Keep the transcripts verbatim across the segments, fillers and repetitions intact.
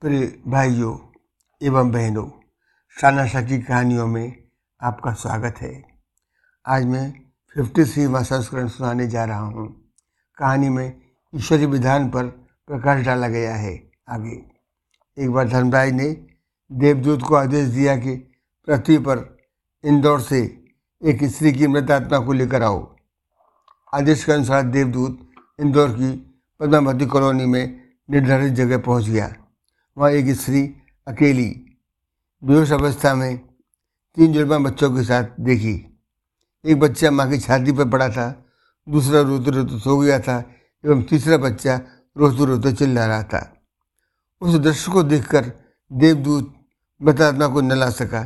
प्रिय भाइयों एवं बहनों, शानाशा की कहानियों में आपका स्वागत है। आज मैं फिफ्टी थ्रीवां संस्करण सुनाने जा रहा हूँ। कहानी में ईश्वरीय विधान पर प्रकाश डाला गया है। आगे एक बार धर्मराज ने देवदूत को आदेश दिया कि पृथ्वी पर इंदौर से एक स्त्री की मृत आत्मा को लेकर आओ। आदेश के अनुसार देवदूत इंदौर की पद्मावती कॉलोनी में निर्धारित जगह पहुँच गया। वहाँ एक स्त्री अकेली बेहोश अवस्था में तीन जुड़वा बच्चों के साथ देखी। एक बच्चा माँ की छाती पर पड़ा था, दूसरा रोते रोते सो गया था एवं तीसरा बच्चा रोते रोते चिल्ला रहा था। उस दृश्य को देखकर देवदूत मृत आत्मा को न ला सका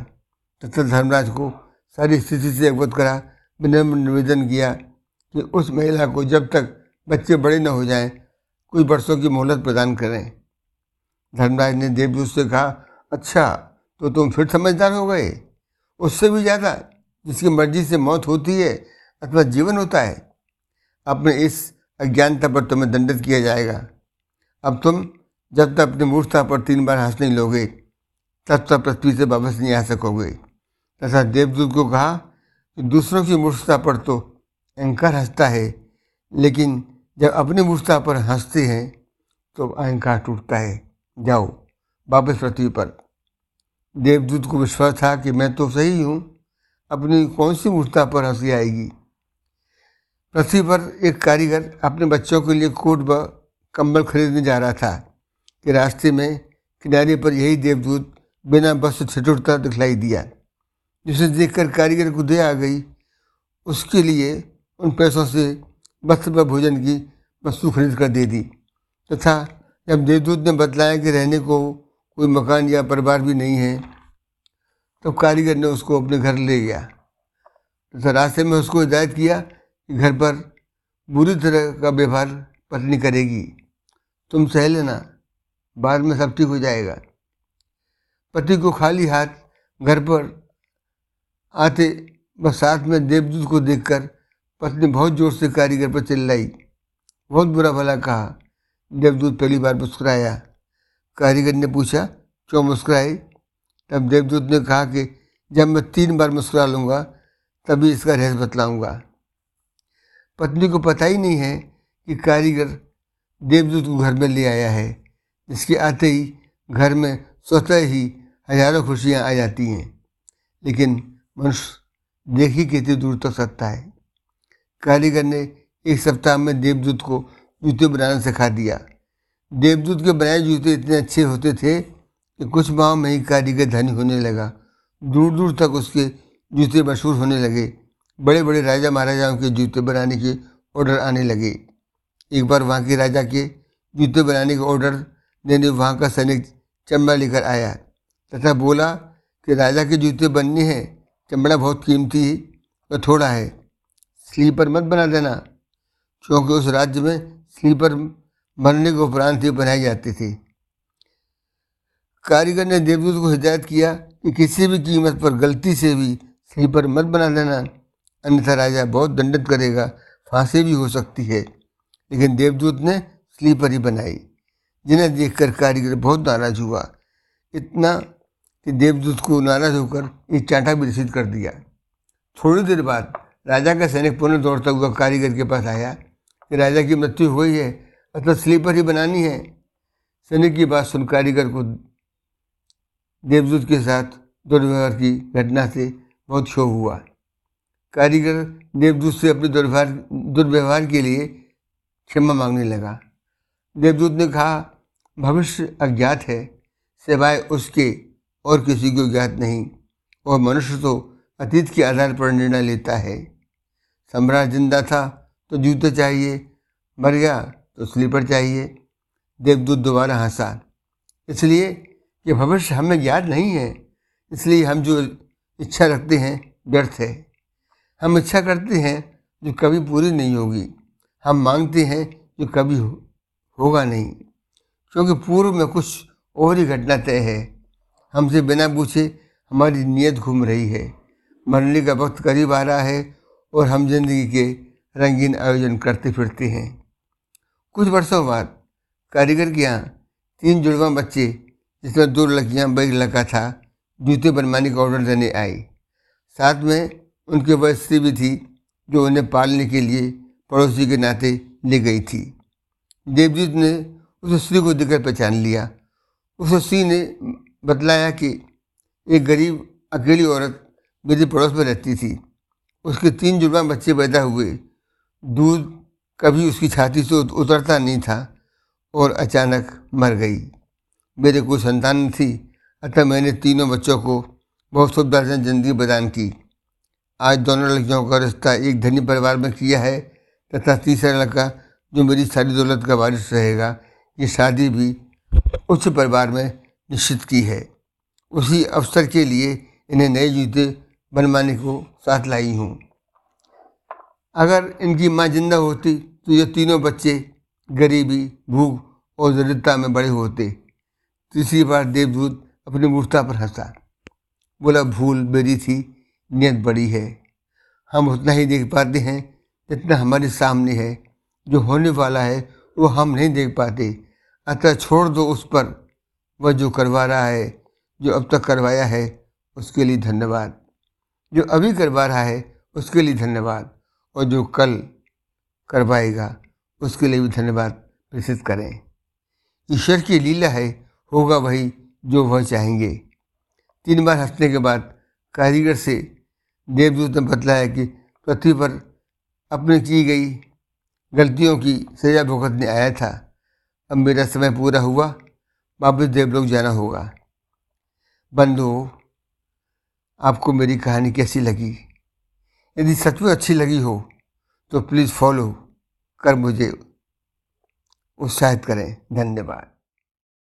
तथा धर्मराज को सारी स्थिति से अवगत करा विनम्र निवेदन किया कि उस महिला को जब तक बच्चे बड़े न हो जाएं कुछ वर्षों की मोहलत प्रदान करें। धर्मराज ने देवदूत से कहा, अच्छा तो तुम फिर समझदार हो गए, उससे भी ज़्यादा जिसकी मर्जी से मौत होती है अथवा जीवन होता है। अपने इस अज्ञानता पर तुम्हें दंडित किया जाएगा। अब तुम जब तक अपनी मूर्खता पर तीन बार हंस नहीं लोगे तब तक पृथ्वी से वापस नहीं आ सकोगे। तथा देवदूत को कहा कि दूसरों की मूर्खता पर तो अहंकार हंसता है, लेकिन जब अपनी मूर्खता पर हंसते हैं तो अहंकार टूटता है। जाओ वापस पृथ्वी पर। देवदूत को विश्वास था कि मैं तो सही हूँ, अपनी कौन सी मूर्खता पर हंसी आएगी। पृथ्वी पर एक कारीगर अपने बच्चों के लिए कोट व कंबल खरीदने जा रहा था कि रास्ते में किनारे पर यही देवदूत बिना बस से छिटुरता दिखलाई दिया, जिसे देखकर कारीगर को दया आ गई। उसके लिए उन पैसों से वस्त्र व भोजन की वस्तु खरीद कर दे दी। तथा जब देवदूत ने बतलाया कि रहने को कोई मकान या परिवार भी नहीं है तो कारीगर ने उसको अपने घर ले गया तथा रास्ते में उसको हिदायत किया कि घर पर बुरी तरह का व्यवहार पत्नी करेगी, तुम सह लेना, बाद में सब ठीक हो जाएगा। पति को खाली हाथ घर पर आते व साथ में देवदूत को देखकर पत्नी बहुत जोर से कारीगर पर चिल्लाई, बहुत बुरा भला कहा। देवदूत पहली बार मुस्कुराया। कारीगर ने पूछा, क्यों मुस्कुराई? तब देवदूत ने कहा कि जब मैं तीन बार मुस्कुरा लूँगा तभी इसका रहस्य बतलाऊँगा। पत्नी को पता ही नहीं है कि कारीगर देवदूत को घर में ले आया है, जिसके आते ही घर में स्वतः ही हजारों खुशियाँ आ जाती हैं। लेकिन मनुष्य देख ही कितनी दूर तक सकता है। कारीगर ने एक सप्ताह में देवदूत को जूते बनाना सिखा दिया। देवदूत के बनाए जूते इतने अच्छे होते थे कि कुछ माह में ही कारीगर धनी होने लगा। दूर दूर तक उसके जूते मशहूर होने लगे। बड़े बड़े राजा महाराजाओं के जूते बनाने के ऑर्डर आने लगे। एक बार वहाँ के राजा के जूते बनाने का ऑर्डर देने वहाँ का सैनिक चमड़ा लेकर आया तथा बोला कि राजा के जूते बनने हैं, चमड़ा बहुत कीमती और थोड़ा है, स्लीपर मत बना देना, क्योंकि उस राज्य में स्लीपर मरने के उपरांत ही बनाए जाते थे। कारीगर ने देवदूत को हिदायत किया कि किसी भी कीमत पर गलती से भी स्लीपर मत बना देना, अन्यथा राजा बहुत दंडित करेगा, फांसी भी हो सकती है। लेकिन देवदूत ने स्लीपर ही बनाई, जिन्हें देखकर कारीगर बहुत नाराज हुआ, इतना कि देवदूत को नाराज होकर एक चांटा भी रिसीव कर दिया। थोड़ी देर बाद राजा का सैनिक पुनः दौड़ता हुआ कारीगर के पास आया कि राजा की मृत्यु हुई है अथवा स्लीपर ही बनानी है। सैनिक की बात सुन कारीगर को देवदूत के साथ दुर्व्यवहार की घटना से बहुत क्षोभ हुआ। कारीगर देवदूत से अपने दुर्व्यवहार दुर्व्यवहार के लिए क्षमा मांगने लगा। देवदूत ने कहा, भविष्य अज्ञात है, सिवाय उसके और किसी को ज्ञात नहीं, और मनुष्य तो अतीत के आधार पर निर्णय लेता है। सम्राट जिंदा था तो जूते चाहिए, मर गया तो स्लीपर चाहिए। देवदूत दोबारा हंसा, इसलिए कि भविष्य हमें ज्ञात नहीं है, इसलिए हम जो इच्छा रखते हैं व्यर्थ है। हम इच्छा करते हैं जो कभी पूरी नहीं होगी, हम मांगते हैं जो कभी हो, होगा नहीं, क्योंकि पूर्व में कुछ और ही घटना तय है। हमसे बिना पूछे हमारी नीयत घूम रही है, मरने का वक्त करीब आ रहा है और हम जिंदगी के रंगीन आयोजन करते फिरते हैं। कुछ वर्षों बाद कारीगर के यहाँ तीन जुड़वा बच्चे जिसमें दो लड़कियाँ बैग लगा था, जूते बनवाने का ऑर्डर देने आई। साथ में उनके पास स्त्री भी थी जो उन्हें पालने के लिए पड़ोसी के नाते ले गई थी। देवजीत ने उस स्त्री को देखकर पहचान लिया। उस स्त्री ने बतलाया कि एक गरीब अकेली औरत मेरे पड़ोस में रहती थी। उसके तीन जुड़वा बच्चे पैदा हुए। दूध कभी उसकी छाती से उतरता नहीं था और अचानक मर गई। मेरे कोई संतान थी, अतः मैंने तीनों बच्चों को बहुत सुखदायक ज़िंदगी प्रदान की। आज दोनों लड़कियों का रिश्ता एक धनी परिवार में किया है तथा तीसरा लड़का जो मेरी सारी दौलत का वारिस रहेगा, ये शादी भी उच्च परिवार में निश्चित की है। उसी अवसर के लिए इन्हें नए जूते बनवाने को साथ लाई हूँ। अगर इनकी माँ जिंदा होती तो ये तीनों बच्चे गरीबी, भूख और दरिद्रता में बड़े होते। तीसरी बार देवदूत अपनी मूर्खता पर हंसा, बोला भूल मेरी थी, नियत बड़ी है। हम उतना ही देख पाते हैं जितना हमारे सामने है। जो होने वाला है वो हम नहीं देख पाते, अतः छोड़ दो उस पर। वह जो करवा रहा है, जो अब तक करवाया है, उसके लिए धन्यवाद। जो अभी करवा रहा है उसके लिए धन्यवाद, और जो कल करवाएगा उसके लिए भी धन्यवाद प्रेषित करें। ईश्वर की लीला है, होगा वही जो वह चाहेंगे। तीन बार हंसने के बाद कारीगर से देवदूत ने बतलाया कि पृथ्वी पर अपने की गई गलतियों की सजा भुगतने आया था। अब मेरा समय पूरा हुआ, वापस देवलोक जाना होगा। बंधुओं, आपको मेरी कहानी कैसी लगी? यदि सचमुच अच्छी लगी हो तो प्लीज़ फॉलो कर मुझे उत्साहित करें। धन्यवाद।